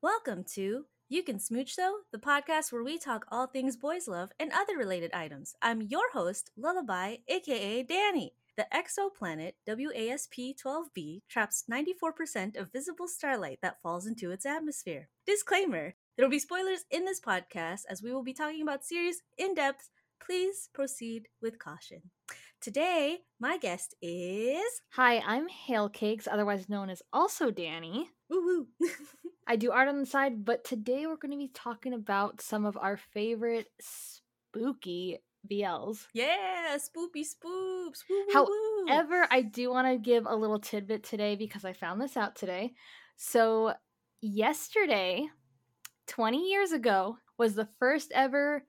Welcome to You Can Smooch Though, the podcast where we talk all things boys love and other related items. I'm your host, Lullaby, aka Danny. The exoplanet WASP-12b traps 94% of visible starlight that falls into its atmosphere. Disclaimer, there will be spoilers in this podcast as we will be talking about series in depth. Please proceed with caution. Today, my guest is... Hi, I'm Hailcakes, otherwise known as also Danny. Woohoo! I do art on the side, but today we're going to be talking about some of our favorite spooky BLs. Yeah, spoopy spoops! Woo, woo, woo. However, I do want to give a little tidbit today because I found this out today. So, yesterday, 20 years ago, was the first ever...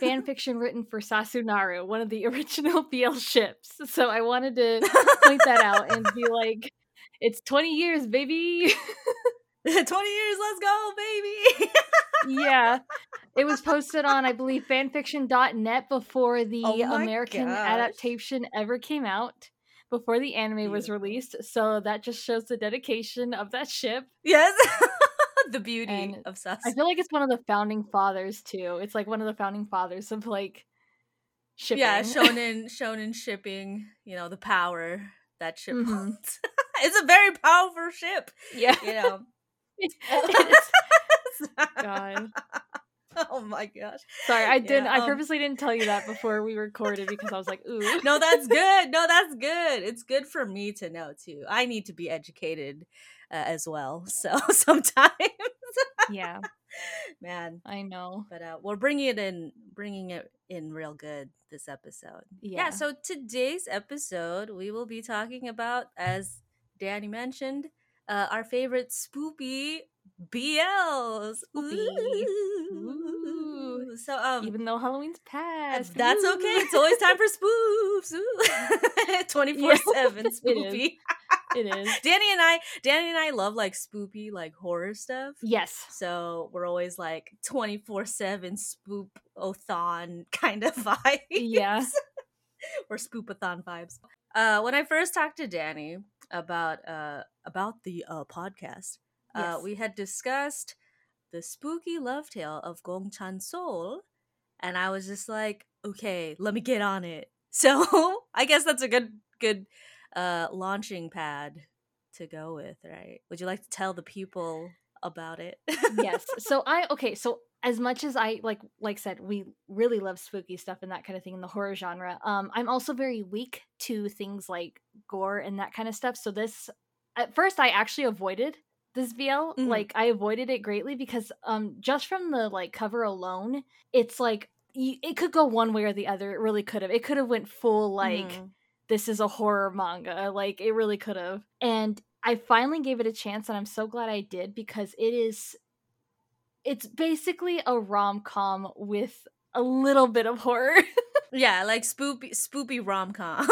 fan fiction written for Sasunaru, one of the original BL ships. So I wanted to point that out and be like, it's 20 years, baby. 20 years, let's go, baby. Yeah. It was posted on, I believe, fanfiction.net before the American adaptation ever came out, before the anime was released. So that just shows the dedication of that ship. Yes. The beauty and of Sasuke. I feel like it's one of the founding fathers too. It's like one of the founding fathers of like shipping. Yeah, shonen shipping, you know, the power that ship holds. It's a very powerful ship. Yeah. You know. God. Oh my gosh. Sorry, I purposely didn't tell you that before we recorded because I was like, ooh. No, that's good. It's good for me to know too. I need to be educated as well. So sometimes. Yeah. Man. I know. But we're bringing it in real good this episode. Yeah. So today's episode, we will be talking about, as Danny mentioned, our favorite spoopy BLs. Ooh. So even though Halloween's passed, that's okay. It's always time for spoofs. 24/7 spoopy. It is. Danny and I love like spoopy, like horror stuff. Yes. So we're always like 24/7 spoop-o-thon kind of vibes. Yeah. Or spoop-a-thon vibes. When I first talked to Danny about the podcast. Yes. We had discussed the spooky love tale of Gong Chan Seol, and I was just like, okay, let me get on it. So I guess that's a good launching pad to go with, right? Would you like to tell the people about it? Yes. So as much as I like said, we really love spooky stuff and that kind of thing in the horror genre. I'm also very weak to things like gore and that kind of stuff. So this, at first, I actually avoided this BL, like I avoided it greatly because just from the like cover alone, it's like it could go one way or the other. It really could have. It could have went full like this is a horror manga. Like it really could have. And I finally gave it a chance, and I'm so glad I did because it's basically a rom-com with a little bit of horror. Yeah, like spoopy rom-com.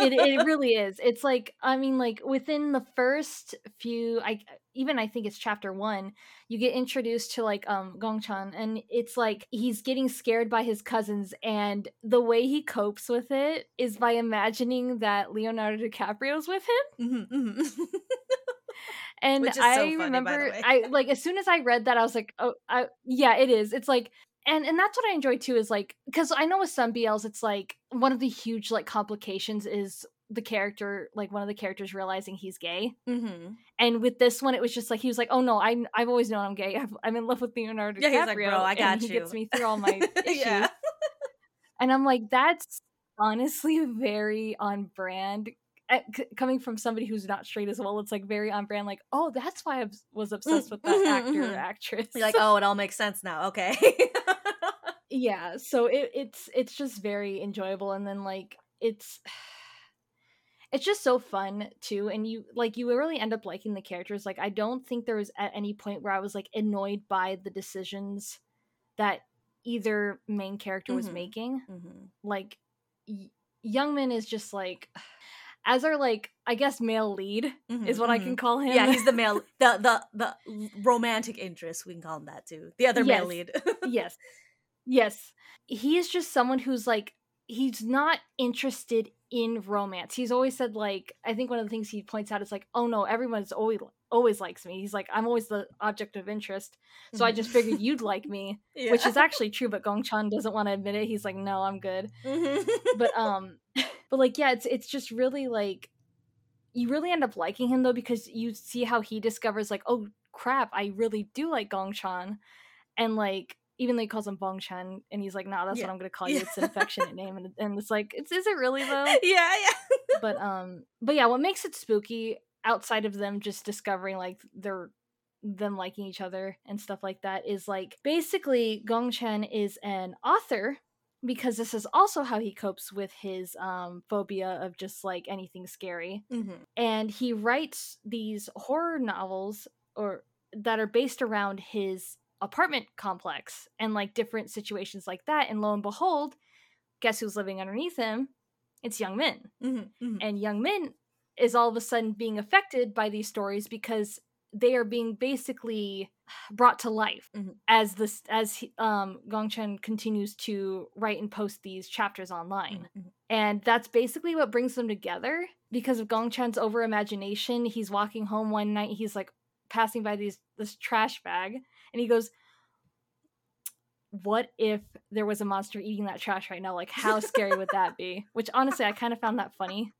It really is. It's like, I mean, like within the first few, I think it's chapter 1, you get introduced to like Gong Chan, and it's like he's getting scared by his cousins, and the way he copes with it is by imagining that Leonardo DiCaprio's with him. Mm-hmm, mm-hmm. And which is I so funny, remember, by the way. I like as soon as I read that, I was like, oh, yeah, it is. It's like. And that's what I enjoy too, is like, because I know with some BLs, it's like one of the huge like complications is the character, like one of the characters realizing he's gay. Mm-hmm. And with this one, it was just like, he was like, oh no, I've always known I'm gay. I'm in love with Leonardo DiCaprio. Yeah, he's like, bro, I got and you. He gets me through all my issues. Yeah. And I'm like, that's honestly very on brand. Coming from somebody who's not straight as well, it's like very on brand, like, oh, that's why I was obsessed with that actor or actress. You're like, oh, it all makes sense now. Okay. Yeah, so it's just very enjoyable, and then like it's just so fun too, and you really end up liking the characters. Like I don't think there was at any point where I was like annoyed by the decisions that either main character was making. Mm-hmm. Like Youngman is just like, as our, like, I guess male lead is what I can call him. Yeah, he's the male, the romantic interest, we can call him that too. The other male lead. Yes. He is just someone who's like, he's not interested in romance. He's always said like, I think one of the things he points out is like, oh no, everyone's always always likes me. He's like, I'm always the object of interest, so I just figured you'd like me. Yeah. Which is actually true, but Gong Chan doesn't want to admit it. He's like, no, I'm good. But like, yeah, it's just really like, you really end up liking him though, because you see how he discovers like, oh crap, I really do like Gong Chan. And like, even though he calls him Bong Chan, and he's like, nah, that's what I'm gonna call you. It's an affectionate name. And it's like, is it really though? Yeah. But yeah, what makes it spooky outside of them just discovering like them liking each other and stuff like that is like, basically Gong Chan is an author, because this is also how he copes with his phobia of just like anything scary. Mm-hmm. And he writes these horror novels or that are based around his apartment complex and like different situations like that. And lo and behold, guess who's living underneath him? It's Youngman. Mm-hmm, mm-hmm. And Youngman is all of a sudden being affected by these stories because they are being basically brought to life as Gong Chan continues to write and post these chapters online. Mm-hmm. And that's basically what brings them together because of Gong Chan's over imagination. He's walking home one night, he's like passing by this trash bag, and he goes, what if there was a monster eating that trash right now? Like, how scary would that be? Which honestly, I kind of found that funny.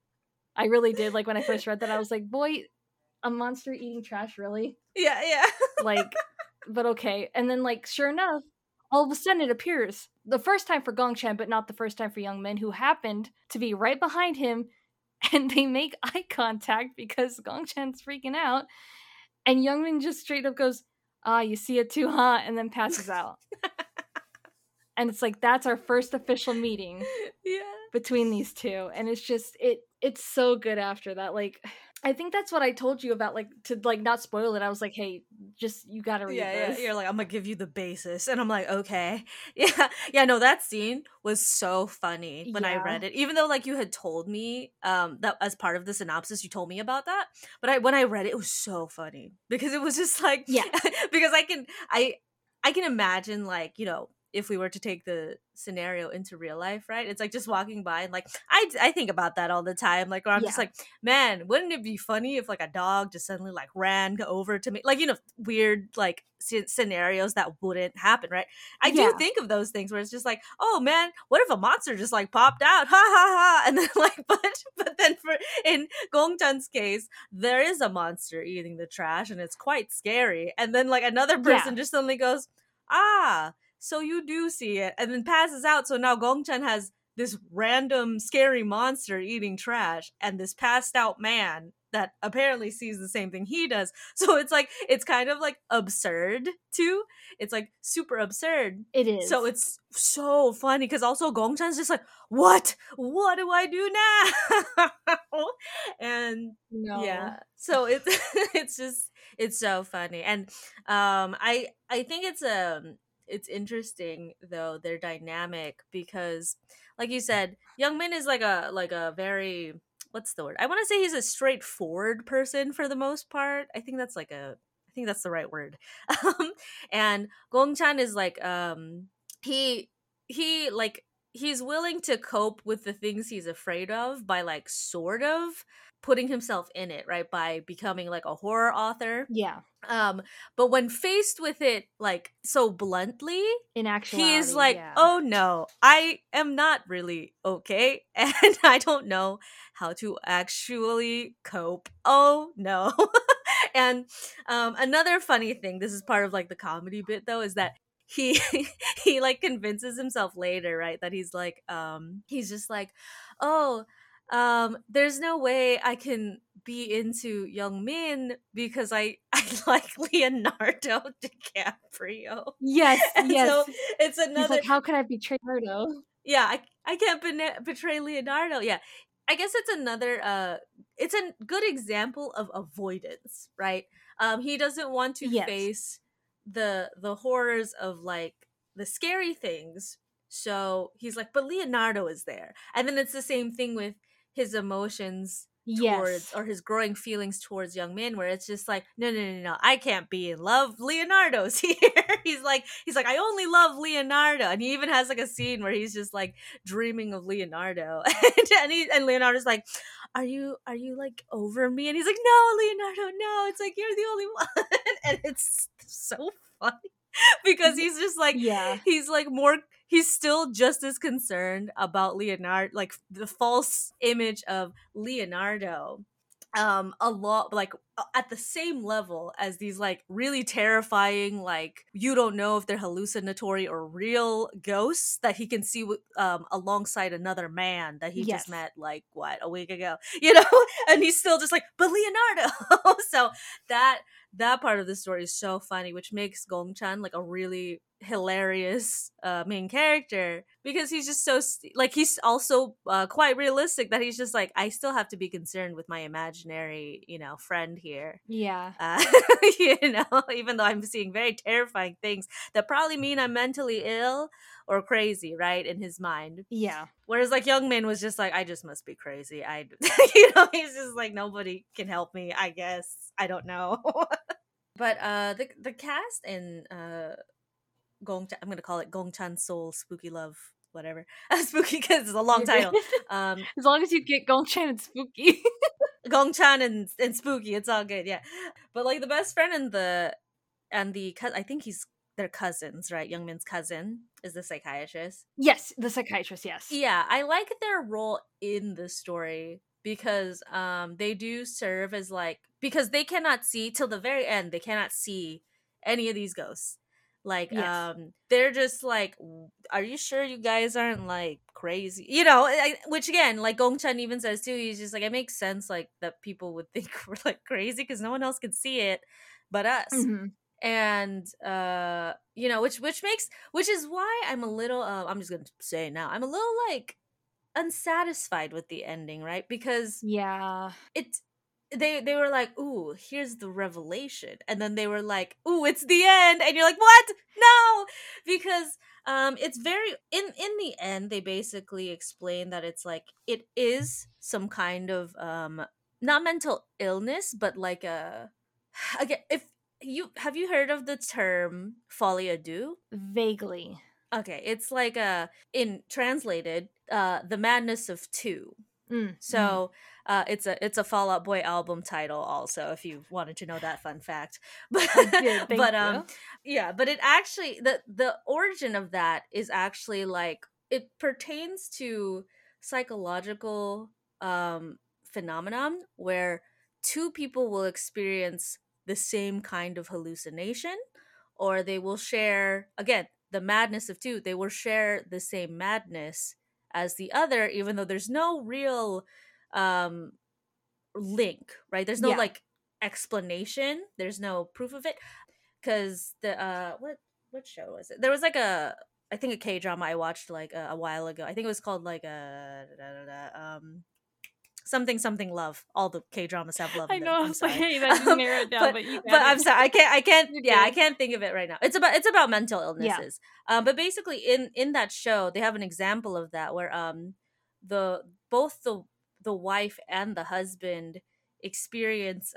I really did. Like, when I first read that, I was like, boy, a monster eating trash, really? Yeah. Like, but okay. And then, like, sure enough, all of a sudden it appears. The first time for Gong Chan, but not the first time for Youngman, who happened to be right behind him, and they make eye contact because Gong Chan's freaking out. And Youngman just straight up goes, ah, you see it too, huh? And then passes out. And it's like, that's our first official meeting between these two. And it's just, it's so good after that. Like, I think that's what I told you about, like, to like not spoil it. I was like, hey, just, you gotta read this. Yeah, you're like, I'm gonna give you the basis. And I'm like, okay. Yeah, no, that scene was so funny when I read it. Even though like you had told me that as part of the synopsis, you told me about that. But when I read it, it was so funny. Because it was just like, because I can imagine, like, you know, if we were to take the scenario into real life, right? It's like just walking by and like, I think about that all the time. Like, or I'm just like, man, wouldn't it be funny if like a dog just suddenly like ran over to me? Like, you know, weird like scenarios that wouldn't happen, right? I do think of those things where it's just like, oh man, what if a monster just like popped out? Ha ha ha. And then like, but then in Gong Chan's case, there is a monster eating the trash and it's quite scary. And then like another person just suddenly goes, ah, so you do see it, and then passes out. So now Gong Chan has this random scary monster eating trash and this passed out man that apparently sees the same thing he does. So it's like, it's kind of like absurd too. It's like super absurd. It is. So it's so funny because also Gong Chan's just like, what do I do now? And so it's so funny. And I think it's interesting though, their dynamic, because like you said, Youngman is like a very, what's the word? I want to say he's a straightforward person for the most part. I think that's the right word. And Gong Chan is like, he like, he's willing to cope with the things he's afraid of by like sort of putting himself in it, right? By becoming like a horror author. Yeah. But when faced with it like so bluntly, in actuality, he is like, oh no, I am not really okay. And I don't know how to actually cope. Oh no. And another funny thing, this is part of like the comedy bit though, is that he like convinces himself later, right, that he's like, he's just like, oh, there's no way I can be into Youngman because I like Leonardo DiCaprio. Yes. So it's another. He's like, how can I betray Leonardo? Yeah, I can't betray Leonardo. Yeah, I guess it's another. It's a good example of avoidance, right? He doesn't want to face the horrors of like the scary things, so he's like, but Leonardo is there. And then it's the same thing with his emotions towards, or his growing feelings towards Youngman, where it's just like, no, I can't be in love, Leonardo's here. he's like I only love Leonardo. And he even has like a scene where he's just like dreaming of Leonardo and Leonardo's like, are you like over me? And he's like, no, Leonardo, no. It's like, you're the only one. And it's so funny because he's just like, yeah, he's like more, he's still just as concerned about Leonardo, like the false image of Leonardo, a lot, like at the same level as these like really terrifying, like you don't know if they're hallucinatory or real ghosts that he can see alongside another man that he just met like what, a week ago, you know. And he's still just like, but Leonardo. So that part of the story is so funny, which makes Gong Chan like a really hilarious main character, because he's just so like, he's also quite realistic, that he's just like, I still have to be concerned with my imaginary, you know, friend here. Yeah. You know, even though I'm seeing very terrifying things that probably mean I'm mentally ill or crazy, right, in his mind. Yeah. Whereas like Youngman was just like, I just must be crazy. I, you know, he's just like, nobody can help me, I guess. I don't know. But the cast in I'm going to call it Gong Chan Seol Spooky Love, whatever. Spooky, because it's a long title. As long as you get Gong Chan and Spooky. Gong Chan and Spooky, it's all good, yeah. But like the best friend and the I think he's their cousins, right? Youngman's cousin is the psychiatrist. Yes, the psychiatrist, yes. Yeah, I like their role in the story, because they do serve as like, because they cannot see, till the very end, they cannot see any of these ghosts. Like, yes. They're just like, are you sure you guys aren't like crazy? You know, which again, like Gong Chan even says too, he's just like, it makes sense like that people would think we're like crazy because no one else can see it but us. Mm-hmm. And, you know, which is why I'm a little, I'm just going to say it now, I'm a little like unsatisfied with the ending, right? Because they were like, ooh, here's the revelation. And then they were like, ooh, it's the end. And you're like, what? No! Because it's very, in the end, they basically explain that it's like, it is some kind of, not mental illness, but like a, again, have you heard of the term folie à deux? Vaguely. Okay, it's like translated, the madness of two. Mm. So it's a Fall Out Boy album title also, if you wanted to know that fun fact. But yeah, but it actually, the origin of that is actually like, it pertains to psychological phenomenon where two people will experience the same kind of hallucination, or they will share, again, the madness of two, they will share the same madness as the other, even though there's no real link, right? There's no like explanation, there's no proof of it, because the what show was it? There was like I think a K-drama I watched like a while ago. I think it was called like something love. All the K-dramas have love in them. I know. I'm sorry. Hey, that's narrowed down, but I'm sorry. I can't. I can't think of it right now. It's about mental illnesses. Yeah. But basically, in that show, they have an example of that where both the wife and the husband experience.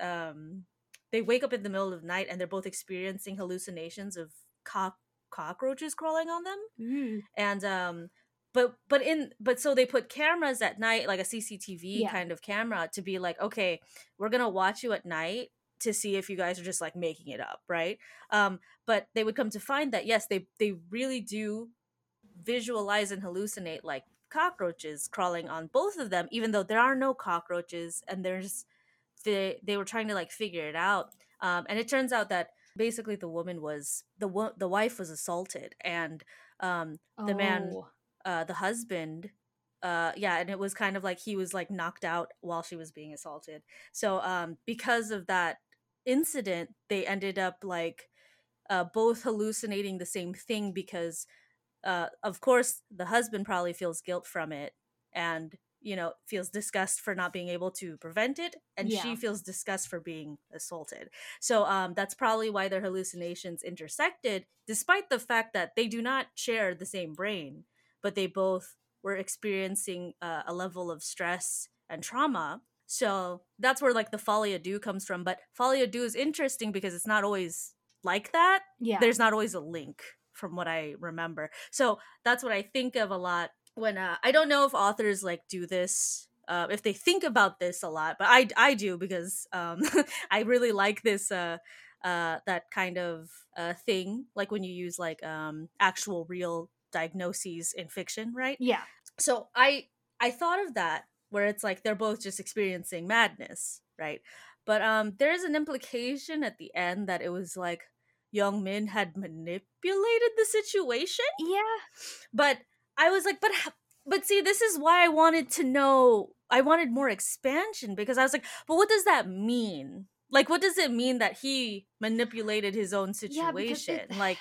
They wake up in the middle of the night and they're both experiencing hallucinations of cockroaches crawling on them, and so they put cameras at night, like a CCTV kind of camera, to be like, okay, we're gonna watch you at night to see if you guys are just like making it up, right? But they would come to find that yes, they really do visualize and hallucinate like cockroaches crawling on both of them, even though there are no cockroaches, and there's they were trying to like figure it out, and it turns out that basically the woman was the wife was assaulted, and the man. The husband, and it was kind of like he was like knocked out while she was being assaulted. So because of that incident, they ended up like both hallucinating the same thing, because of course the husband probably feels guilt from it and, you know, feels disgust for not being able to prevent it, and she feels disgust for being assaulted. So that's probably why their hallucinations intersected, despite the fact that they do not share the same brain. But they both were experiencing a level of stress and trauma. So that's where like the folie à deux comes from. But folie à deux is interesting because it's not always like that. Yeah. There's not always a link from what I remember. So that's what I think of a lot when I don't know if authors like do this if they think about this a lot, but I do because I really like this that kind of thing, like when you use like actual real diagnoses in fiction, right? Yeah. So I thought of that, where it's like they're both just experiencing madness, right? But there is an implication at the end that it was like Youngman had manipulated the situation. Yeah. But I was like, but see, this is why I wanted to know. I wanted more expansion, because I was like, but what does that mean? Like, what does it mean that he manipulated his own situation? Yeah,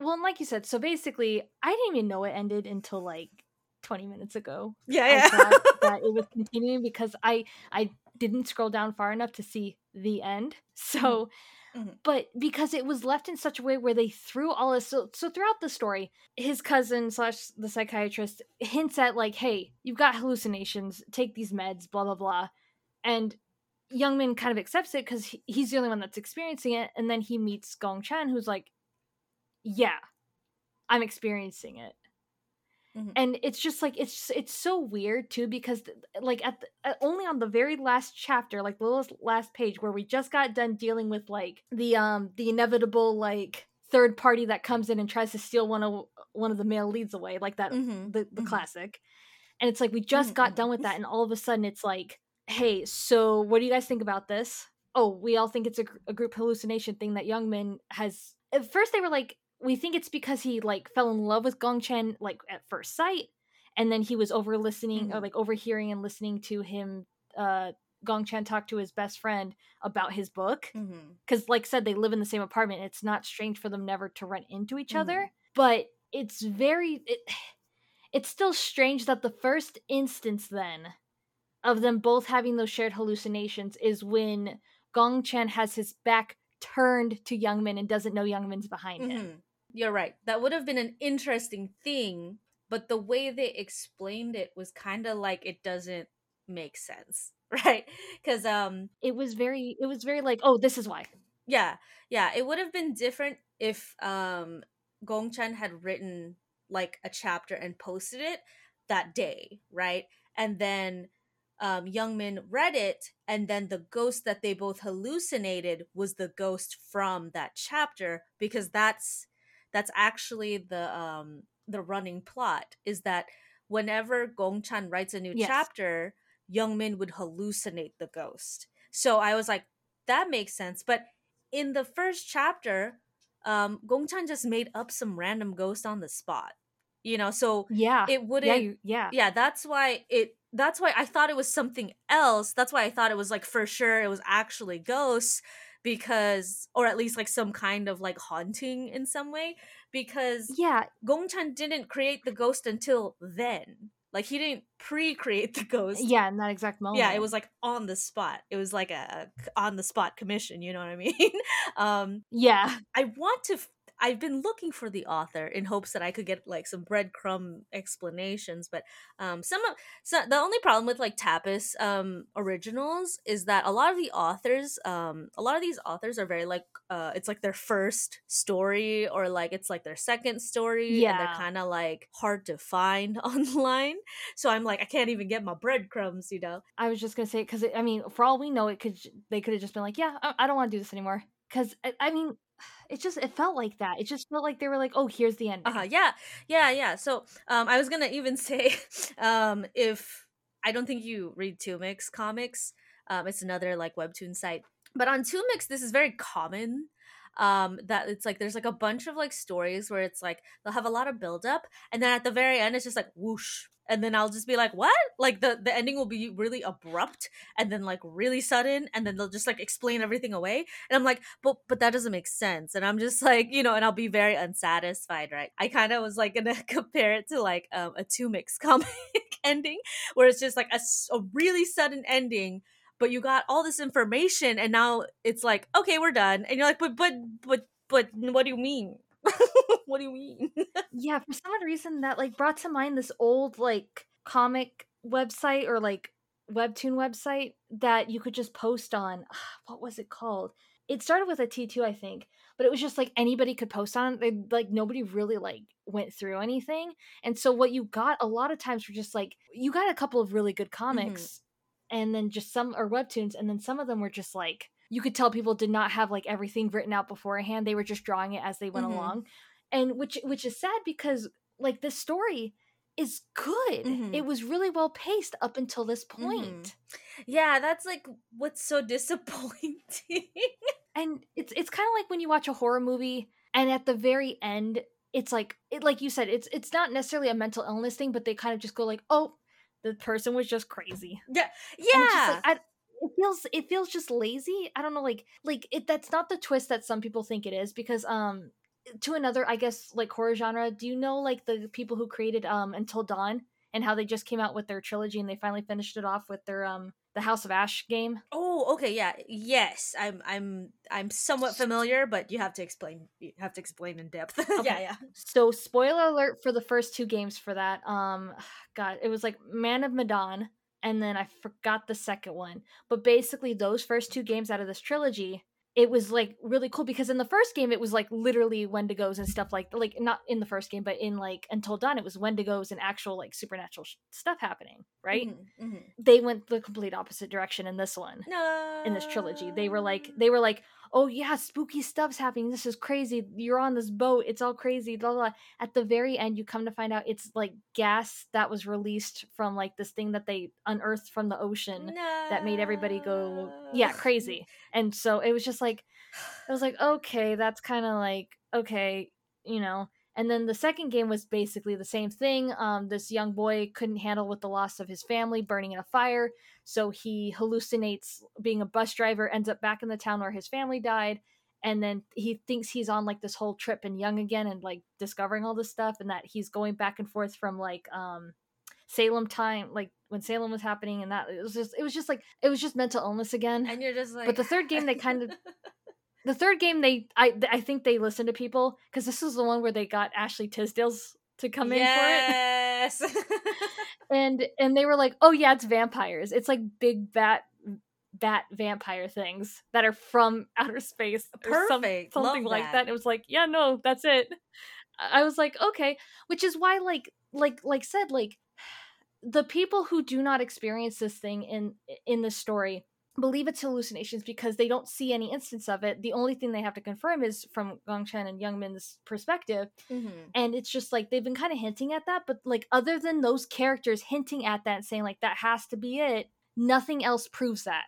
well, and like you said, so basically, I didn't even know it ended until like 20 minutes ago. Yeah. I thought that it was continuing because I didn't scroll down far enough to see the end. So, but because it was left in such a way where they threw all this. So throughout the story, his cousin / the psychiatrist hints at like, hey, you've got hallucinations, take these meds, blah, blah, blah. And Youngman kind of accepts it because he's the only one that's experiencing it. And then he meets Gong Chan, who's like, yeah, I'm experiencing it. Mm-hmm. And it's just like, it's so weird too, because like only on the very last chapter, like the last page where we just got done dealing with like the inevitable like third party that comes in and tries to steal one of the male leads away, like that, the classic. And it's like, we just got done with that. And all of a sudden it's like, hey, so what do you guys think about this? Oh, we all think it's a group hallucination thing that Youngman has. At first they were like, we think it's because he like fell in love with Gong Chan like at first sight, and then he was overhearing and listening to him Gong Chan talk to his best friend about his book, because like I said, they live in the same apartment. It's not strange for them never to run into each other, but it's very it's still strange that the first instance then of them both having those shared hallucinations is when Gong Chan has his back turned to Youngman and doesn't know Youngman's behind him. You're right. That would have been an interesting thing, but the way they explained it was kind of like it doesn't make sense, right? Because it was very like, oh, this is why. Yeah. It would have been different if Gong Chan had written like a chapter and posted it that day, right? And then Youngman read it, and then the ghost that they both hallucinated was the ghost from that chapter, because that's actually the running plot, is that whenever Gong Chan writes a new chapter, Youngman would hallucinate the ghost. So I was like, that makes sense. But in the first chapter, Gong Chan just made up some random ghost on the spot, you know. So it wouldn't. Yeah. That's why I thought it was something else. That's why I thought it was like, for sure it was actually ghosts, because, or at least like some kind of like haunting in some way, because Gong Chan didn't create the ghost until then. Like, he didn't pre-create the ghost. Yeah, in that exact moment. Yeah, it was like on the spot. It was like a on the spot commission, you know what I mean? Yeah. I've been looking for the author in hopes that I could get like some breadcrumb explanations, but the only problem with like Tapas originals is that a lot of these authors are very like it's like their first story, or like it's like their second story, and they're kind of like hard to find online. So I'm like, I can't even get my breadcrumbs, you know. I was just gonna say, because I mean, for all we know, they could have just been like, yeah, I don't want to do this anymore, because I mean. It felt like that. It just felt like they were like, oh, here's the ending. Yeah. So I was going to even say, if I don't think you read Tumix comics, it's another like webtoon site. But on Tumix, this is very common, that it's like there's like a bunch of like stories where it's like they'll have a lot of buildup, and then at the very end, it's just like whoosh. And then I'll just be like, what? Like the ending will be really abrupt and then like really sudden, and then they'll just like explain everything away. And I'm like, but that doesn't make sense. And I'm just like, you know, and I'll be very unsatisfied, right? I kind of was like going to compare it to like a Tumix comic ending, where it's just like a really sudden ending, but you got all this information and now it's like, okay, we're done. And you're like, but what do you mean? What do you mean? Yeah, for some reason that like brought to mind this old like comic website, or like webtoon website, that you could just post on. What was it called? It started with a T2, I think, but it was just like anybody could post on it. They, like, nobody really like went through anything. And so what you got a lot of times were just like, you got a couple of really good comics and then just some or webtoons. And then some of them were just like, you could tell people did not have like everything written out beforehand. They were just drawing it as they went along. And which is sad because like this story is good. It was really well paced up until this point. Yeah, that's like what's so disappointing. And it's kind of like when you watch a horror movie and at the very end it's like it, like you said, it's not necessarily a mental illness thing, but they kind of just go like, oh, the person was just crazy. And it's just like, it feels just lazy. I don't know, like it, that's not the twist that some people think it is, because to another, I guess, like horror genre, do you know like the people who created Until Dawn and how they just came out with their trilogy and they finally finished it off with their the House of Ash game? Oh, okay, yeah. Yes. I'm somewhat familiar, but you have to explain in depth. Okay. Yeah. So spoiler alert for the first two games for that. God, it was like Man of Medan and then I forgot the second one. But basically those first two games out of this trilogy, it was like really cool because in the first game it was like literally Wendigos and stuff, like not in the first game, but in like Until Dawn it was Wendigos and actual like supernatural stuff happening, right? They went the complete opposite direction in this one. No. In this trilogy, they were like, oh yeah, spooky stuff's happening. This is crazy. You're on this boat. It's all crazy. Blah, blah, blah. At the very end, you come to find out it's like gas that was released from like this thing that they unearthed from the ocean that made everybody go, yeah, crazy. And so it was just like, I was like, okay, that's kind of like, okay, you know. And then the second game was basically the same thing. This young boy couldn't handle with the loss of his family burning in a fire, so he hallucinates being a bus driver, ends up back in the town where his family died, and then he thinks he's on like this whole trip and young again and like discovering all this stuff, and that he's going back and forth from like Salem time, like when Salem was happening, and that it was just mental illness again. And you're just like, but the third game they kind of. The third game, I think they listened to people, because this was the one where they got Ashley Tisdale's to come in for it. Yes, and they were like, "Oh yeah, it's vampires. It's like big bat vampire things that are from outer space." Perfect, something like that. It was like, yeah, no, that's it. I was like, okay, which is why, like said, like the people who do not experience this thing in the story believe it's hallucinations because they don't see any instance of it. The only thing they have to confirm is from Gong Chan and Youngman's perspective. And it's just like they've been kind of hinting at that, but like other than those characters hinting at that and saying like that has to be it, nothing else proves that.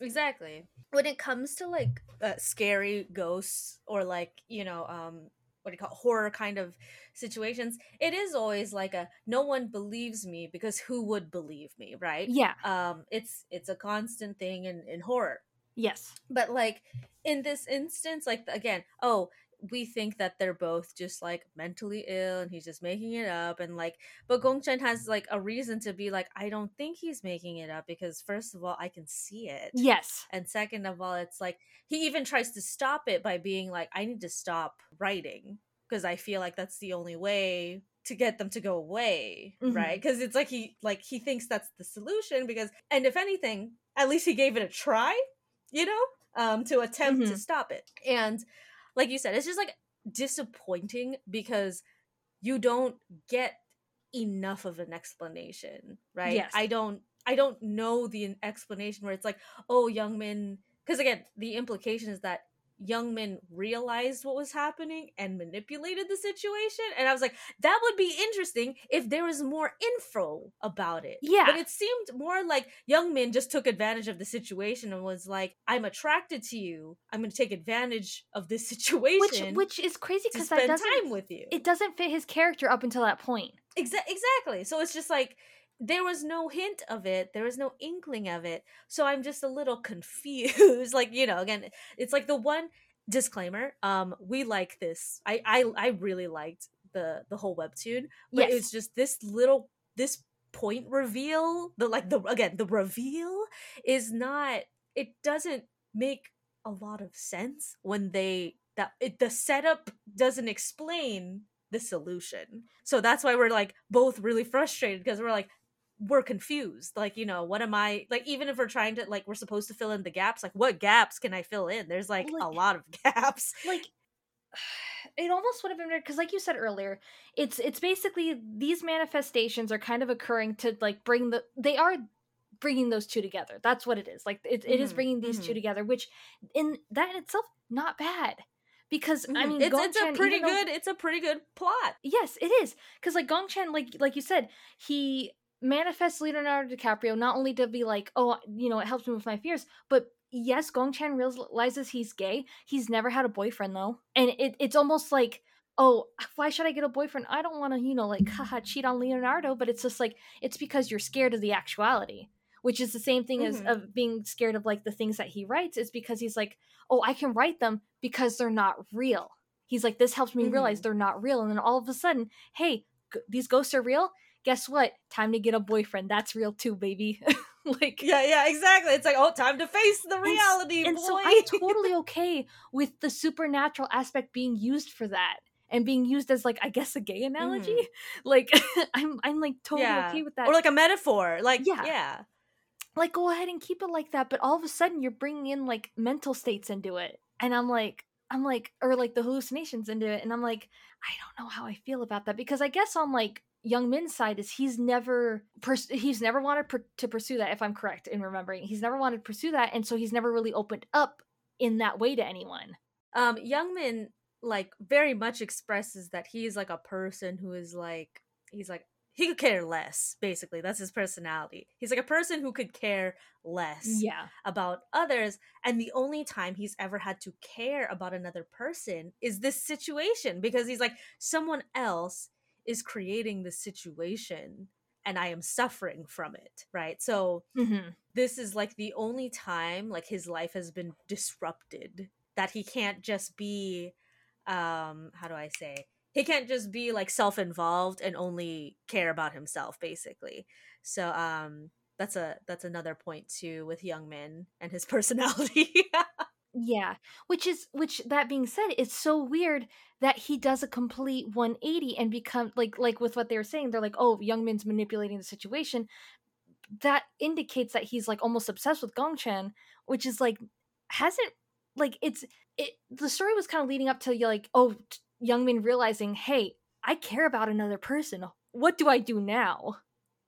Exactly. When it comes to like scary ghosts or like, you know, what do you call it, horror kind of situations, it is always like a no one believes me because who would believe me, right? Yeah. It's a constant thing in horror. Yes. But like in this instance, like again, oh, we think that they're both just like mentally ill and he's just making it up, and like, but Gong Chan has like a reason to be like, I don't think he's making it up because first of all, I can see it. Yes. And second of all, it's like he even tries to stop it by being like, I need to stop writing because I feel like that's the only way to get them to go away, right? Because it's like he thinks that's the solution because, and if anything, at least he gave it a try, you know, to attempt to stop it. And like you said, it's just like disappointing because you don't get enough of an explanation, right? Yes. I don't know the explanation where it's like, oh, Youngman, because again, the implication is that Youngman realized what was happening and manipulated the situation. And I was like, that would be interesting if there was more info about it. Yeah. But it seemed more like Youngman just took advantage of the situation and was like, I'm attracted to you. I'm going to take advantage of this situation. Which is crazy because that doesn't spend time with you. It doesn't fit his character up until that point. Exactly. So it's just like, there was no hint of it. There was no inkling of it. So I'm just a little confused. Like, you know, again, it's like the one disclaimer. We like this. I really liked the whole webtoon, but it's just this point reveal. The reveal is not. It doesn't make a lot of sense when the setup doesn't explain the solution. So that's why we're like both really frustrated because we're like, we're confused. Like, you know, what am I, like, even if we're trying to, like, we're supposed to fill in the gaps, like, what gaps can I fill in? There's like a lot of gaps. Like, it almost would have been weird because, like you said earlier, it's basically these manifestations are kind of occurring to, like, bringing those two together. That's what it is. Like, it is bringing these two together, which in that itself, not bad. Because I mean, it's a pretty good plot. Yes, it is. Because, like, Gong Chan, like you said, he manifests Leonardo DiCaprio not only to be like, oh, you know, it helps me with my fears, but yes, Gong Chan realizes he's gay. He's never had a boyfriend though, and it's almost like, oh, why should I get a boyfriend? I don't want to, you know, like, haha, cheat on Leonardo. But it's just like, it's because you're scared of the actuality. Which is the same thing as of being scared of, like, the things that he writes. Is because he's like, oh, I can write them because they're not real. He's like, this helps me realize they're not real. And then all of a sudden, hey, these ghosts are real. Guess what? Time to get a boyfriend. That's real too, baby. Like, yeah, exactly. It's like, oh, time to face the reality. And so I'm totally okay with the supernatural aspect being used for that. And being used as, like, I guess a gay analogy. Like, I'm like totally okay with that. Or like a metaphor. Like, yeah. Like, go ahead and keep it like that, but all of a sudden you're bringing in, like, mental states into it, and I'm like, or like the hallucinations into it, and I'm like, I don't know how I feel about that, because I guess on, like, Youngman's side is he's never wanted to pursue that, if I'm correct in remembering, he's never wanted to pursue that, and so he's never really opened up in that way to anyone. Youngman, like, very much expresses that he's like a person who is like, he could care less, basically. That's his personality. He's like a person who could care less about others. And the only time he's ever had to care about another person is this situation, because he's like, someone else is creating this situation and I am suffering from it, right? So this is, like, the only time, like, his life has been disrupted, that he can't just be, how do I say, he can't just be, like, self-involved and only care about himself, basically. So that's another point too with Youngman and his personality. Yeah, which that being said, it's so weird that he does a complete 180 and become like with what they were saying. They're like, oh, Youngman's manipulating the situation. That indicates that he's, like, almost obsessed with Gong Chan, which is, like, hasn't, like, the story was kind of leading up to, like, oh, Youngman realizing, hey, I care about another person. What do I do now?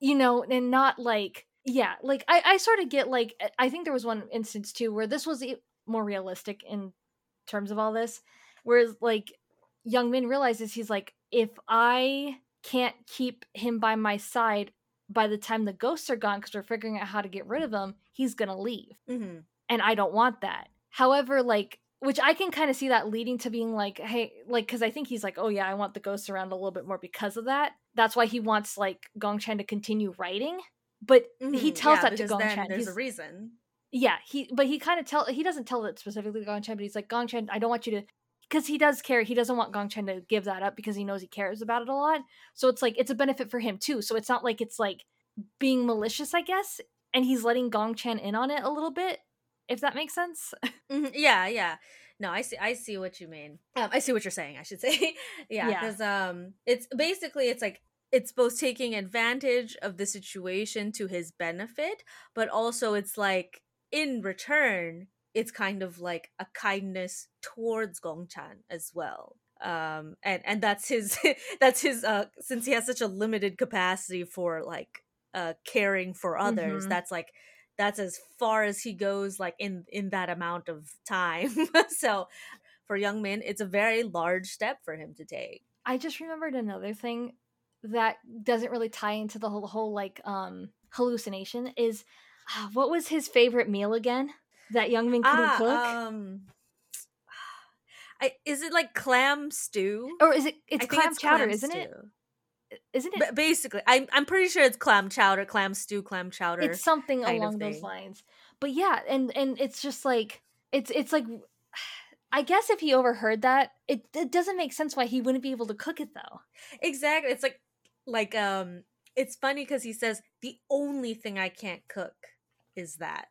You know, and not like, yeah, like, I sort of get, like, I think there was one instance too where this was more realistic in terms of all this, whereas, like, Youngman realizes he's like, if I can't keep him by my side by the time the ghosts are gone, because we're figuring out how to get rid of him, he's gonna leave. And I don't want that. However, like, which I can kind of see that leading to being like, hey, like, because I think he's like, oh yeah, I want the ghosts around a little bit more because of that. That's why he wants, like, Gong Chan to continue writing. But he tells that to Gong Chan. There's a reason. Yeah, he doesn't tell it specifically to Gong Chan, but he's like, Gong Chan, I don't want you to, because he does care. He doesn't want Gong Chan to give that up because he knows he cares about it a lot. So it's like, it's a benefit for him too. So it's not like it's, like, being malicious, I guess. And he's letting Gong Chan in on it a little bit. If that makes sense. Yeah. No, I see what you mean. I see what you're saying, I should say. Yeah, because it's basically, it's like, it's both taking advantage of the situation to his benefit, but also it's like, in return, it's kind of like a kindness towards Gong Chan as well. And that's his since he has such a limited capacity for, like, caring for others, that's like, that's as far as he goes, like, in that amount of time. So for Youngman, it's a very large step for him to take. I just remembered another thing that doesn't really tie into the whole like, hallucination is, what was his favorite meal again that Youngman couldn't cook? Is it like clam stew? Or is it, it's clam chowder, isn't it? Isn't it? But basically, I'm pretty sure it's clam chowder, clam stew, clam chowder. It's something along those lines. But yeah, and it's just like, it's like, I guess if he overheard that, it doesn't make sense why he wouldn't be able to cook it though. Exactly. It's like it's funny because he says the only thing I can't cook is that.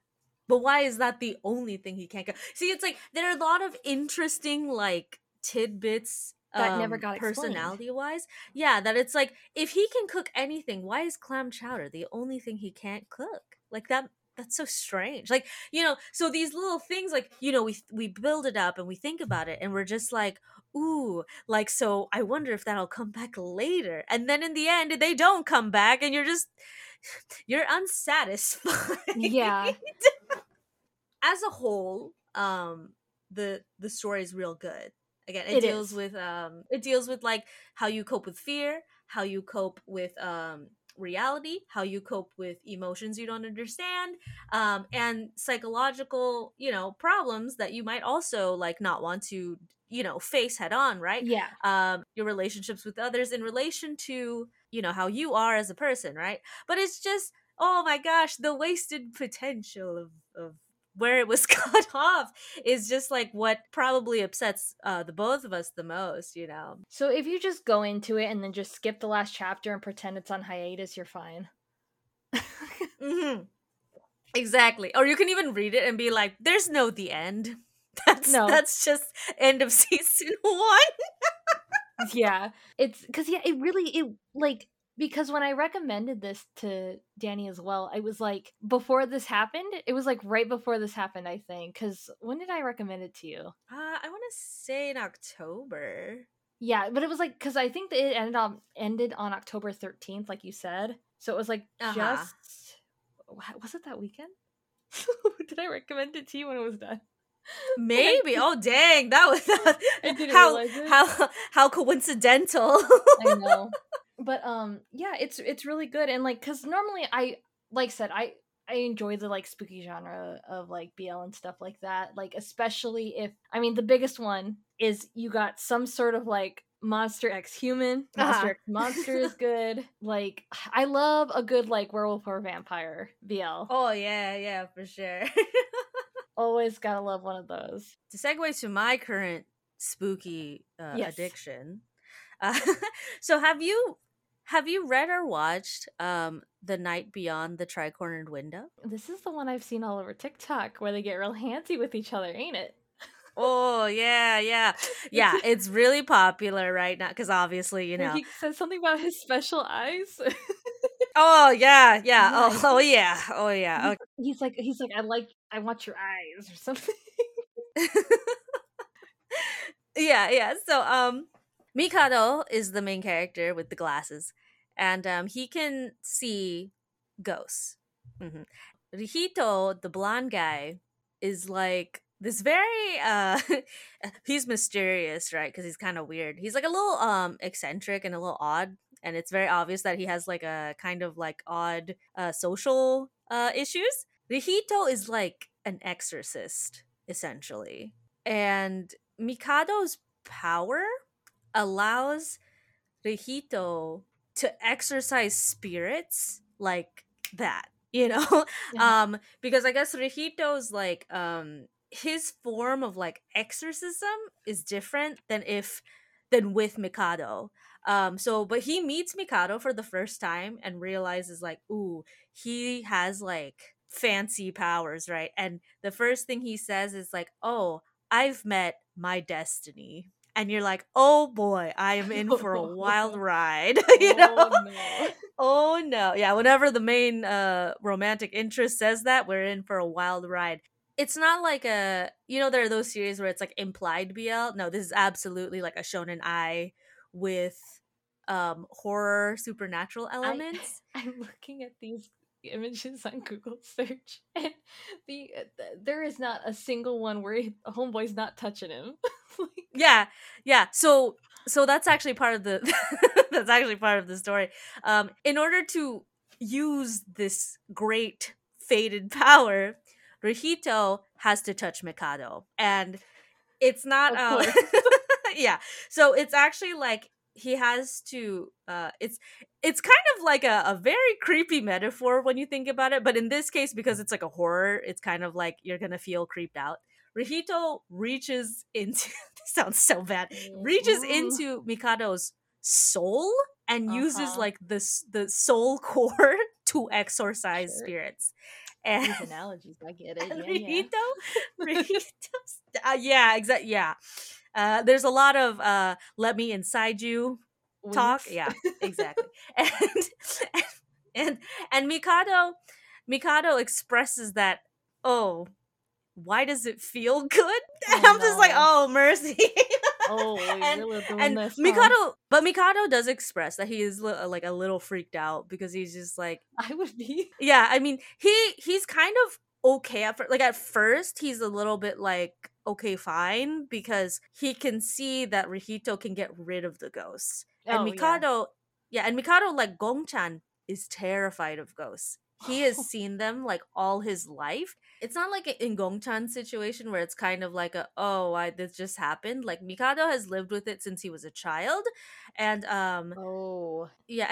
But why is that the only thing he can't cook? See, it's like there are a lot of interesting, like, tidbits That never got explained. Personality-wise. Yeah, that it's like, if he can cook anything, why is clam chowder the only thing he can't cook? Like, that's so strange. Like, you know, so these little things, like, you know, we build it up and we think about it and we're just like, ooh, like, so I wonder if that'll come back later. And then in the end, they don't come back and you're unsatisfied. Yeah. As a whole, the story is real good. Again, it deals with like how you cope with fear, how you cope with reality, how you cope with emotions you don't understand, and psychological, you know, problems that you might also like not want to, you know, face head on, right? Yeah. Your relationships with others in relation to, you know, how you are as a person, right? But it's just, oh my gosh, the wasted potential of where it was cut off is just like what probably upsets the both of us the most, you know. So if you just go into it and then just skip the last chapter and pretend it's on hiatus, you're fine. Mm-hmm. Exactly. Or you can even read it and be like, there's no the end. That's just end of season one. Yeah. It's because, yeah, because when I recommended this to Danny as well, I was like, before this happened? It was like right before this happened, I think. Because when did I recommend it to you? I want to say in October. Yeah, but it was like, because I think that it ended on October 13th, like you said. So it was like just, was it that weekend? Did I recommend it to you when it was done? Maybe. Oh dang, that was how coincidental. I know. But yeah, it's really good. And like, because normally I, like I said, I enjoy the like spooky genre of like BL and stuff like that. Like, especially if, I mean, the biggest one is you got some sort of like Monster X Human. Monster X Monster is good. Like, I love a good like werewolf or vampire BL. Oh yeah, for sure. Always gotta love one of those. To segue to my current spooky addiction. So have you read or watched The Night Beyond the Tricornered Window? This is the one I've seen all over TikTok where they get real handsy with each other, ain't it? Oh, yeah. Yeah, it's really popular right now because obviously, you know. He says something about his special eyes. Oh, yeah. Oh, yeah. Okay. He's like, I want your eyes or something. Yeah. So, Mikado is the main character with the glasses, and he can see ghosts. Mm-hmm. Rihito, the blonde guy, is like this very he's mysterious, right? Because he's kind of weird. He's like a little eccentric and a little odd, and it's very obvious that he has like a kind of like odd social issues. Rihito is like an exorcist, essentially, and Mikado's power allows Rihito to exorcise spirits like that, you know? Yeah. Because I guess Rihito's like his form of like exorcism is different than with Mikado. But he meets Mikado for the first time and realizes like, ooh, he has like fancy powers, right? And the first thing he says is like, oh, I've met my destiny. And you're like, oh boy, I am in for a wild ride. You know? Oh no. Yeah, whenever the main romantic interest says that, we're in for a wild ride. It's not like a, you know, there are those series where it's like implied BL. No, this is absolutely like a shonen ai with horror supernatural elements. I'm looking at these images on Google search, and there is not a single one where homeboy's not touching him. Like, yeah. So that's actually part of the story. In order to use this great fated power, Rihito has to touch Mikado, and it's not. Yeah. So it's actually like, he has to it's kind of like a very creepy metaphor when you think about it, but in this case, because it's like a horror, it's kind of like you're gonna feel creeped out. Rihito reaches into this sounds so bad reaches into Mikado's soul and uses like the soul core to exorcise spirits. And these analogies, I get it. Yeah, Rihito, yeah, exactly. Yeah. There's a lot of let me inside you talk. Oof. Yeah, exactly. and Mikado expresses that, oh, why does it feel good? And I'm just like, oh, mercy. Oh, and Mikado does express that he is like a little freaked out, because he's just like, I would be. Yeah, I mean, he's kind of okay at first he's a little bit like, okay, fine, because he can see that Rihito can get rid of the ghosts. And Mikado, like Gong Chan, is terrified of ghosts. He has seen them like all his life. It's not like in Gong Chan's situation where it's kind of like this just happened. Like Mikado has lived with it since he was a child, and and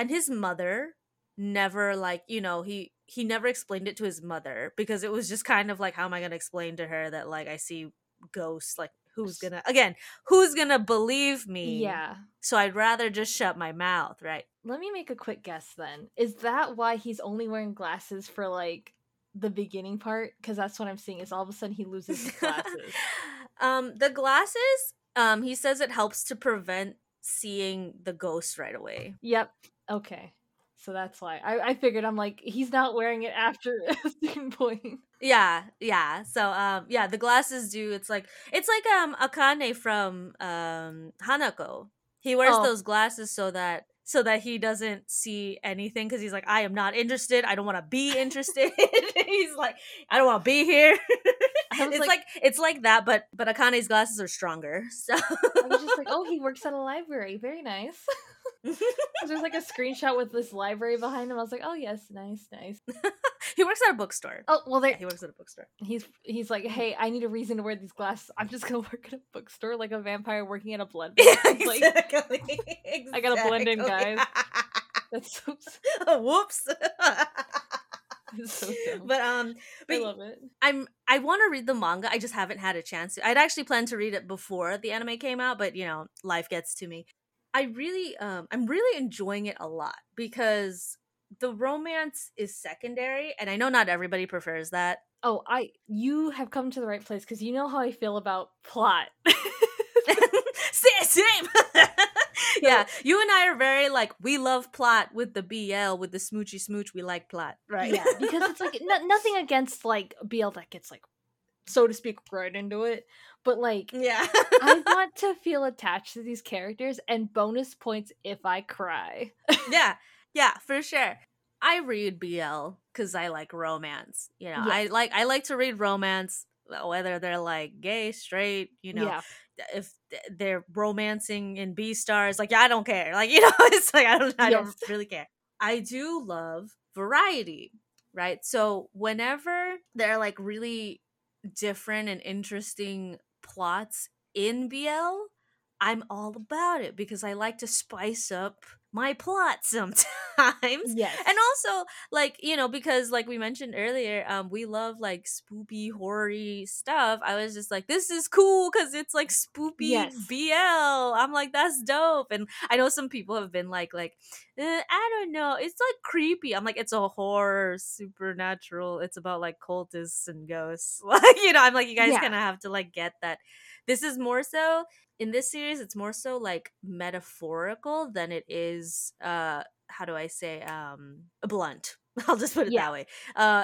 his mother never, like, you know, he never explained it to his mother, because it was just kind of like, how am I gonna explain to her that like I see ghosts? Like who's gonna believe me? Yeah. So I'd rather just shut my mouth, right? Let me make a quick guess then. Is that why he's only wearing glasses for like the beginning part? Because that's what I'm seeing, is all of a sudden he loses his glasses. The glasses, he says it helps to prevent seeing the ghost right away. Yep. Okay. So that's why. I figured, I'm like, he's not wearing it after a certain point. Yeah, yeah. So, the glasses do. It's like Akane from Hanako. He wears those glasses so that he doesn't see anything, because he's like, I am not interested. I don't want to be interested. He's like, I don't want to be here. It's like that, but Akane's glasses are stronger. So I was just like, oh, he works at a library. Very nice. There's like a screenshot with this library behind him. I was like, oh yes, nice. He works at a bookstore. Oh well, he works at a bookstore. He's like, hey, I need a reason to wear these glasses. I'm just gonna work at a bookstore like a vampire working at a blood bank. Like, exactly. I gotta blend in, guys. That's so whoops. So but I love it. I want to read the manga. I just haven't had a chance to. I'd actually planned to read it before the anime came out, but you know, life gets to me. I really I'm really enjoying it a lot, because the romance is secondary, and I know not everybody prefers that. Oh, you have come to the right place, because you know how I feel about plot. Same. Yeah, you and I are very like, we love plot with the BL, with the smoochy smooch, we like plot, right? Yeah, because it's like nothing against like BL that gets like, so to speak, right into it, but like, yeah. I want to feel attached to these characters, and bonus points if I cry. yeah, for sure. I read BL because I like romance. You know, yeah. I like to read romance, whether they're like gay, straight, you know, yeah. If they're romancing in B-stars, like, yeah, I don't care. Like, you know, it's like I don't really care. I do love variety, right? So whenever they're like really different and interesting plots in BL, I'm all about it, because I like to spice up my plot sometimes. Yes. And also, like, you know, because like we mentioned earlier, we love like spoopy, horror-y stuff. I was just like, this is cool because it's like spoopy, yes, BL. I'm like, that's dope. And I know some people have been like, I don't know, it's like creepy. I'm like, it's a horror, supernatural. It's about like cultists and ghosts. Like, you know, I'm like, you guys kind of have to like get that. This is more so, in this series, it's more so like metaphorical than it is, how do I say, blunt. I'll just put it that way.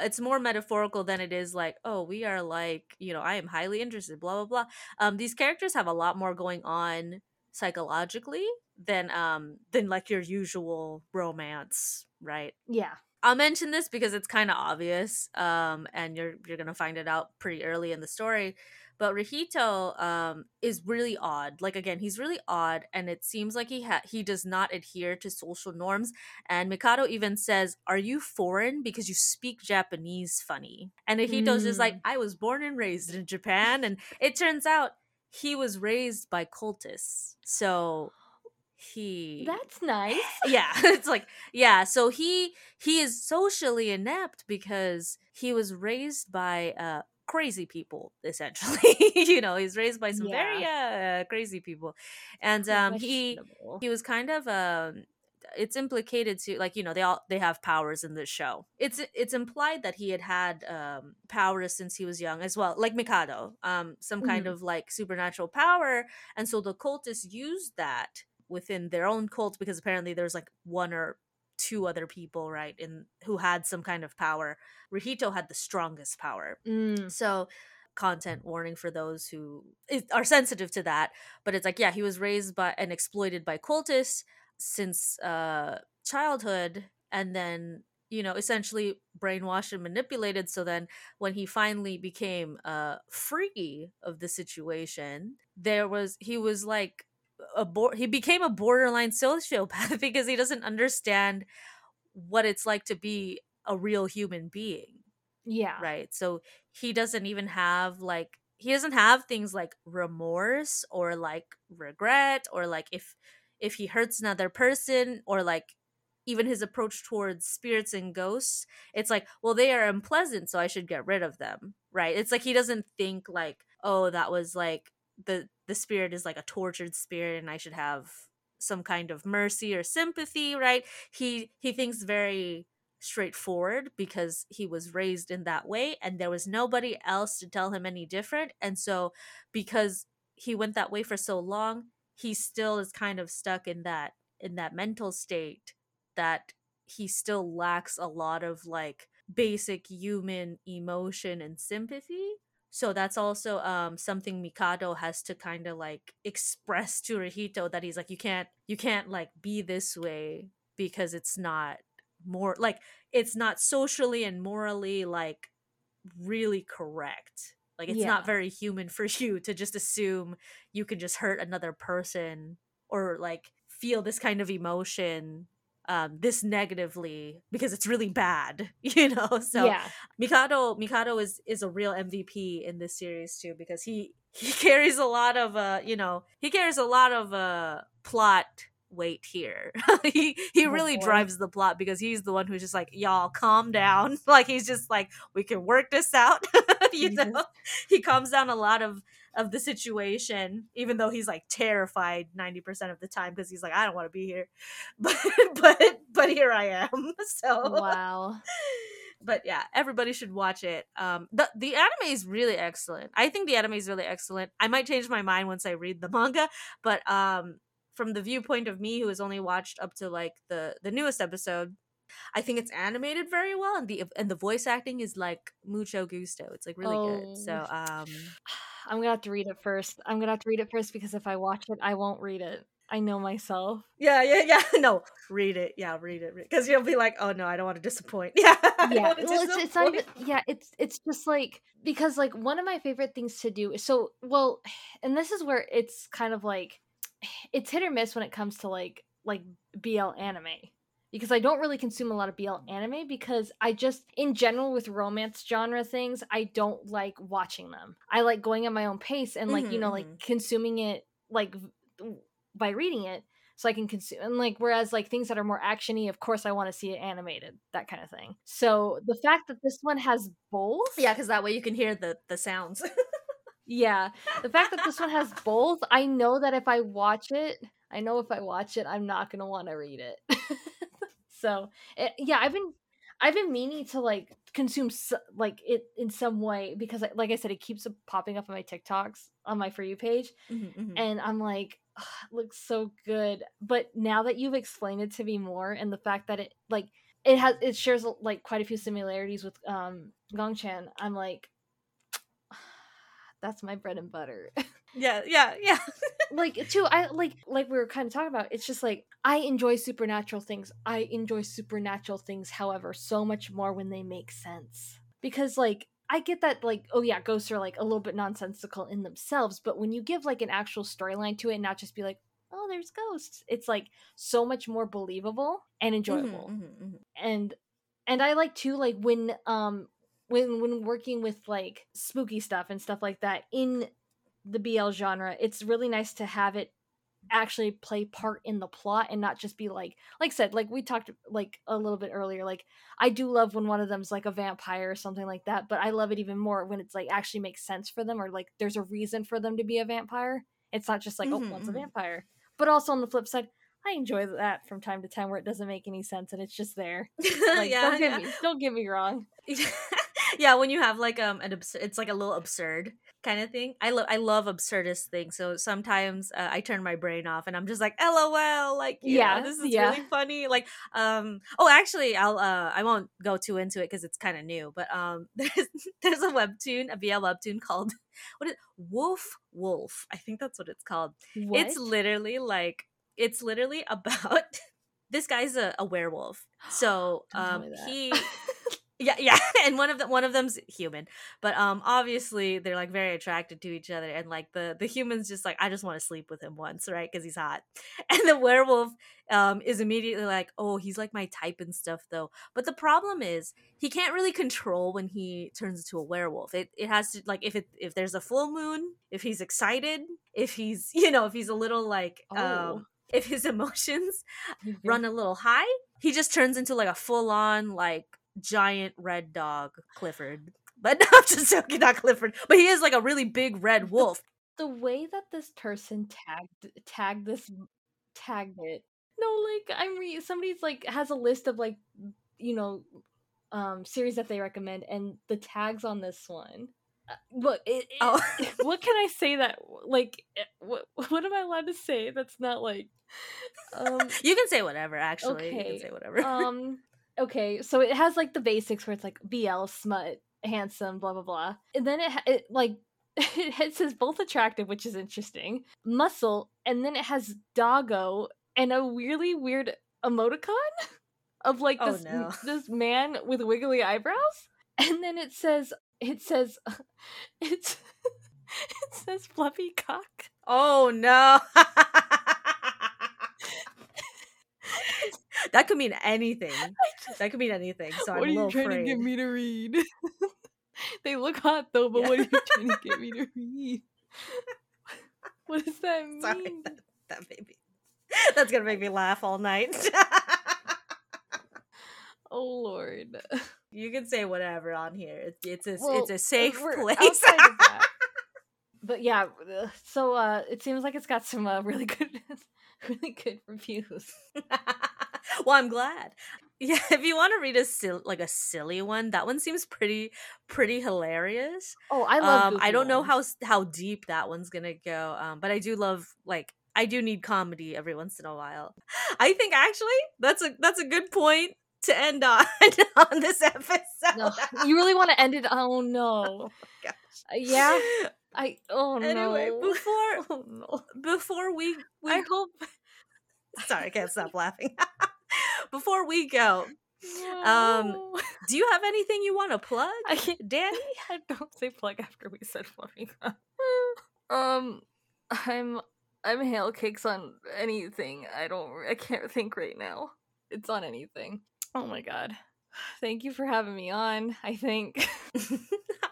It's more metaphorical than it is like, oh, we are like, you know, I am highly interested, blah, blah, blah. These characters have a lot more going on psychologically than like your usual romance, right? Yeah. I'll mention this because it's kind of obvious, and you're going to find it out pretty early in the story. But Rihito is really odd. Like, again, he's really odd, and it seems like he does not adhere to social norms. And Mikado even says, are you foreign? Because you speak Japanese funny. And Rihito's just like, I was born and raised in Japan. And it turns out he was raised by cultists. So that's nice. Yeah. It's like, yeah. So he is socially inept because he was raised by crazy people, essentially. You know, he's raised by some very crazy people, and he was kind of it's implicated to, like, you know, they have powers in this show. It's implied that he had powers since he was young as well, like Mikado, some kind of like supernatural power, and so the cultists used that within their own cult, because apparently there's like one or two other people, right, in who had some kind of power. Rihito had the strongest power. So content warning for those who are sensitive to that, but it's like, yeah, he was raised by and exploited by cultists since childhood, and then, you know, essentially brainwashed and manipulated. So then when he finally became free of the situation, he became a borderline sociopath because he doesn't understand what it's like to be a real human being. Yeah. Right. So he doesn't even have he doesn't have things like remorse or like regret, or like if he hurts another person, or like even his approach towards spirits and ghosts. It's like, well, they are unpleasant, so I should get rid of them. Right. It's like he doesn't think like, oh, that was like the spirit is like a tortured spirit and I should have some kind of mercy or sympathy. Right. He thinks very straightforward because he was raised in that way, and there was nobody else to tell him any different. And so because he went that way for so long, he still is kind of stuck in that mental state that he still lacks a lot of like basic human emotion and sympathy. So that's also something Mikado has to kind of like express to Rihito, that he's like, you can't like be this way because it's not more like, it's not socially and morally like really correct. Like, it's not very human for you to just assume you can just hurt another person or like feel this kind of emotion this negatively, because it's really bad, you know? So Mikado is a real MVP in this series too, because he carries a lot of plot weight here. he really drives the plot, because he's the one who's just like, y'all calm down, like he's just like, we can work this out. you know, he calms down a lot of the situation, even though he's like terrified 90% of the time because he's like, I don't want to be here, but here I am. So wow. But yeah, everybody should watch it. The anime is really excellent. I think the anime is really excellent. I might change my mind once I read the manga, but from the viewpoint of me, who has only watched up to like the newest episode, I think it's animated very well, and the voice acting is like mucho gusto. It's like really good. So I'm gonna have to read it first. Because if I watch it, I won't read it. I know myself. Yeah. No, read it. Yeah, read it. Because you'll be like, oh no, I don't want to disappoint. Yeah. Yeah. Well, it's not even, yeah, it's just like, because like one of my favorite things to do is and this is where it's kind of like, it's hit or miss when it comes to like BL anime, because I don't really consume a lot of BL anime, because I just, in general with romance genre things, I don't like watching them. I like going at my own pace and like, you know, like consuming it like by reading it, so I can consume, and like, whereas like things that are more actiony, of course I want to see it animated, that kind of thing. So the fact that this one has both, yeah, because that way you can hear the sounds. Yeah, the fact that this one has both, I know that if I watch it, I'm not going to want to read it. So, I've been meaning to like consume like it in some way, because like I said, it keeps popping up on my TikToks on my For You page, and I'm like, oh, it looks so good. But now that you've explained it to me more, and the fact that it like it shares like quite a few similarities with Gong Chan, I'm like, that's my bread and butter. Yeah. Like too, I like we were kind of talking about, it's just like, I enjoy supernatural things, however, so much more when they make sense. Because like, I get that like, oh yeah, ghosts are like a little bit nonsensical in themselves, but when you give like an actual storyline to it and not just be like, oh, there's ghosts, it's like so much more believable and enjoyable. And I like too, like when working with like spooky stuff and stuff like that in the BL genre, it's really nice to have it actually play part in the plot and not just be like I said, like we talked like a little bit earlier, like I do love when one of them's like a vampire or something like that, but I love it even more when it's like actually makes sense for them, or like there's a reason for them to be a vampire. It's not just like, oh, one's a vampire. But also on the flip side, I enjoy that from time to time where it doesn't make any sense and it's just there. Like, don't get me wrong. Yeah, when you have like it's like a little absurd kind of thing. I love absurdist things. So sometimes I turn my brain off and I'm just like, LOL, like this is really funny. Like actually I won't go too into it because it's kind of new. But there's a webtoon, a BL webtoon called Woof Wolf. I think that's what it's called. What? It's literally about this guy's a werewolf. So he. Yeah, and one of them's human, but obviously they're like very attracted to each other, and like the human's just like, I just want to sleep with him once, right? Because he's hot, and the werewolf is immediately like, oh, he's like my type and stuff though. But the problem is he can't really control when he turns into a werewolf. It has to, like, if there's a full moon, if he's excited, if he's if he's a little like if his emotions run a little high, he just turns into like a full on like giant red dog Clifford. But no, I'm just joking, not Clifford, but he is like a really big red wolf. The way that this person tagged it, somebody's like has a list of like series that they recommend, and the tags on this one, what can I say that like what am I allowed to say that's not like you can say whatever, actually. Okay. You can say whatever. Okay, so it has like the basics where it's like BL, smut, handsome, blah blah blah, and then it says both attractive, which is interesting, muscle, and then it has doggo and a really weird emoticon of like this man with wiggly eyebrows, and then it says fluffy cock. Oh no. That could mean anything. So I'm a little afraid. What are you trying to get me to read? They look hot though, but what are you trying to get me to read? What does that mean? Sorry, that baby. That's gonna make me laugh all night. Oh Lord! You can say whatever on here. It's a safe place. Outside of that. But yeah, so it seems like it's got some really good reviews. Well, I'm glad. Yeah, if you want to read a silly one, that one seems pretty hilarious. Oh, I love. I don't know how deep that one's gonna go, but I do love, like, I do need comedy every once in a while. I think actually that's a good point to end on this episode. No, you really want to end it? Oh no. Oh, gosh. Yeah. Before we I hope. Sorry, I can't stop laughing. Before we go, do you have anything you want to plug, Danny? I don't say plug after we said fluffy. I'm Hailcakes on anything. I can't think right now. It's on anything. Oh my god. Thank you for having me on, I think.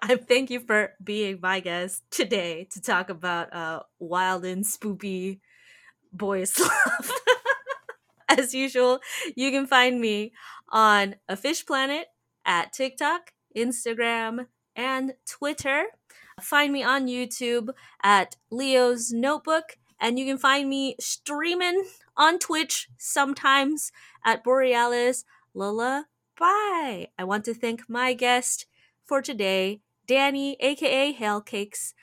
I thank you for being my guest today to talk about wild and spoopy boys love. As usual, you can find me on A Fish Planet at TikTok, Instagram, and Twitter. Find me on YouTube at Leo's Notebook, and you can find me streaming on Twitch sometimes at Borealis Lullaby. I want to thank my guest for today, Danny, aka Hailcakes.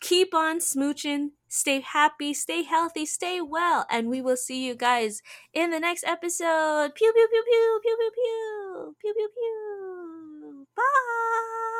Keep on smooching. Stay happy, stay healthy, stay well, and we will see you guys in the next episode. Pew, pew, pew, pew, pew, pew, pew, pew, pew, pew. Bye!